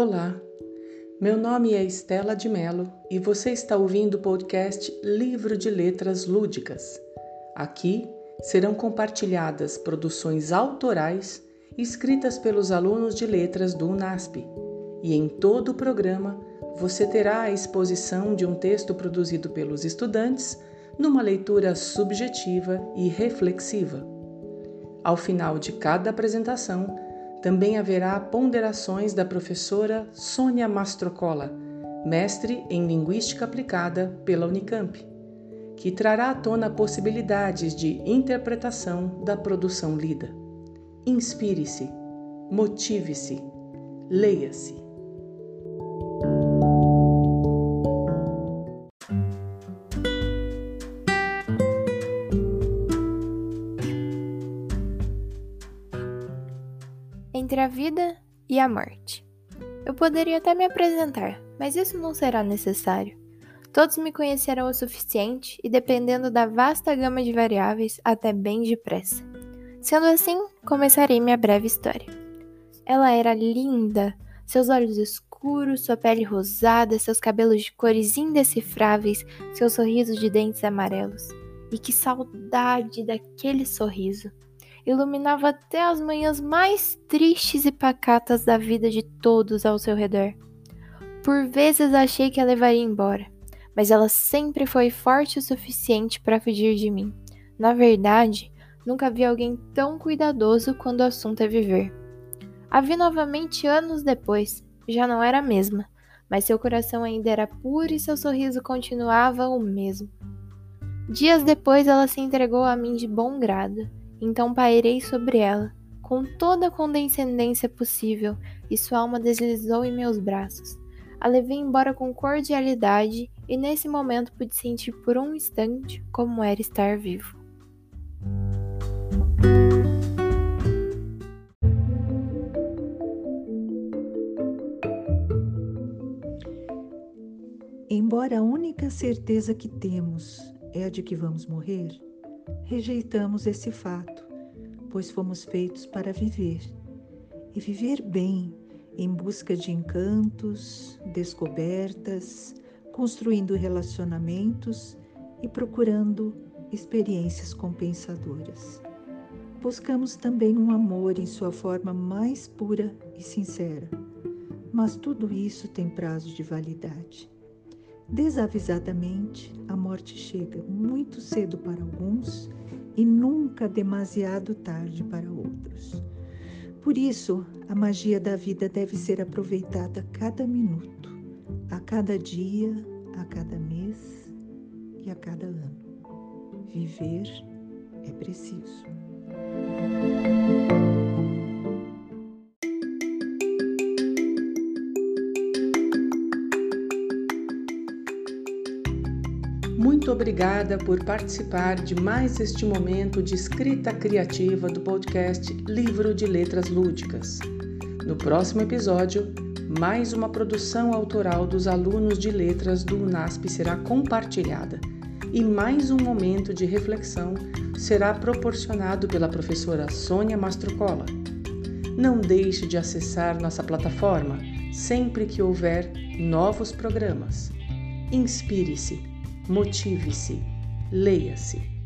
Olá, meu nome é Estela de Mello e você está ouvindo o podcast Livro de Letras Lúdicas. Aqui serão compartilhadas produções autorais escritas pelos alunos de letras do UNASP e em todo o programa você terá a exposição de um texto produzido pelos estudantes numa leitura subjetiva e reflexiva. Ao final de cada apresentação, também haverá ponderações da professora Sônia Mastrocola, mestre em Linguística Aplicada pela Unicamp, que trará à tona possibilidades de interpretação da produção lida. Inspire-se, motive-se, leia-se. Entre a vida e a morte. Eu poderia até me apresentar, mas isso não será necessário. Todos me conhecerão o suficiente e, dependendo da vasta gama de variáveis, até bem depressa. Sendo assim, começarei minha breve história. Ela era linda, seus olhos escuros, sua pele rosada, seus cabelos de cores indecifráveis, seu sorriso de dentes amarelos. E que saudade daquele sorriso! Iluminava até as manhãs mais tristes e pacatas da vida de todos ao seu redor. Por vezes achei que a levaria embora, mas ela sempre foi forte o suficiente para fugir de mim. Na verdade, nunca vi alguém tão cuidadoso quando o assunto é viver. A vi novamente anos depois, já não era a mesma, mas seu coração ainda era puro e seu sorriso continuava o mesmo. Dias depois ela se entregou a mim de bom grado. Então pairei sobre ela, com toda a condescendência possível, e sua alma deslizou em meus braços. A levei embora com cordialidade, e nesse momento pude sentir por um instante como era estar vivo. Embora a única certeza que temos é a de que vamos morrer, rejeitamos esse fato, pois fomos feitos para viver, e viver bem, em busca de encantos, descobertas, construindo relacionamentos e procurando experiências compensadoras. Buscamos também um amor em sua forma mais pura e sincera, mas tudo isso tem prazo de validade. Desavisadamente, a morte chega muito cedo para alguns e nunca demasiado tarde para outros. Por isso, a magia da vida deve ser aproveitada a cada minuto, a cada dia, a cada mês e a cada ano. Viver é preciso. Muito obrigada por participar de mais este momento de escrita criativa do podcast Livro de Letras Lúdicas. No próximo episódio, mais uma produção autoral dos alunos de letras do UNASP será compartilhada e mais um momento de reflexão será proporcionado pela professora Sônia Mastrocola. Não deixe de acessar nossa plataforma sempre que houver novos programas. Inspire-se. Motive-se, leia-se.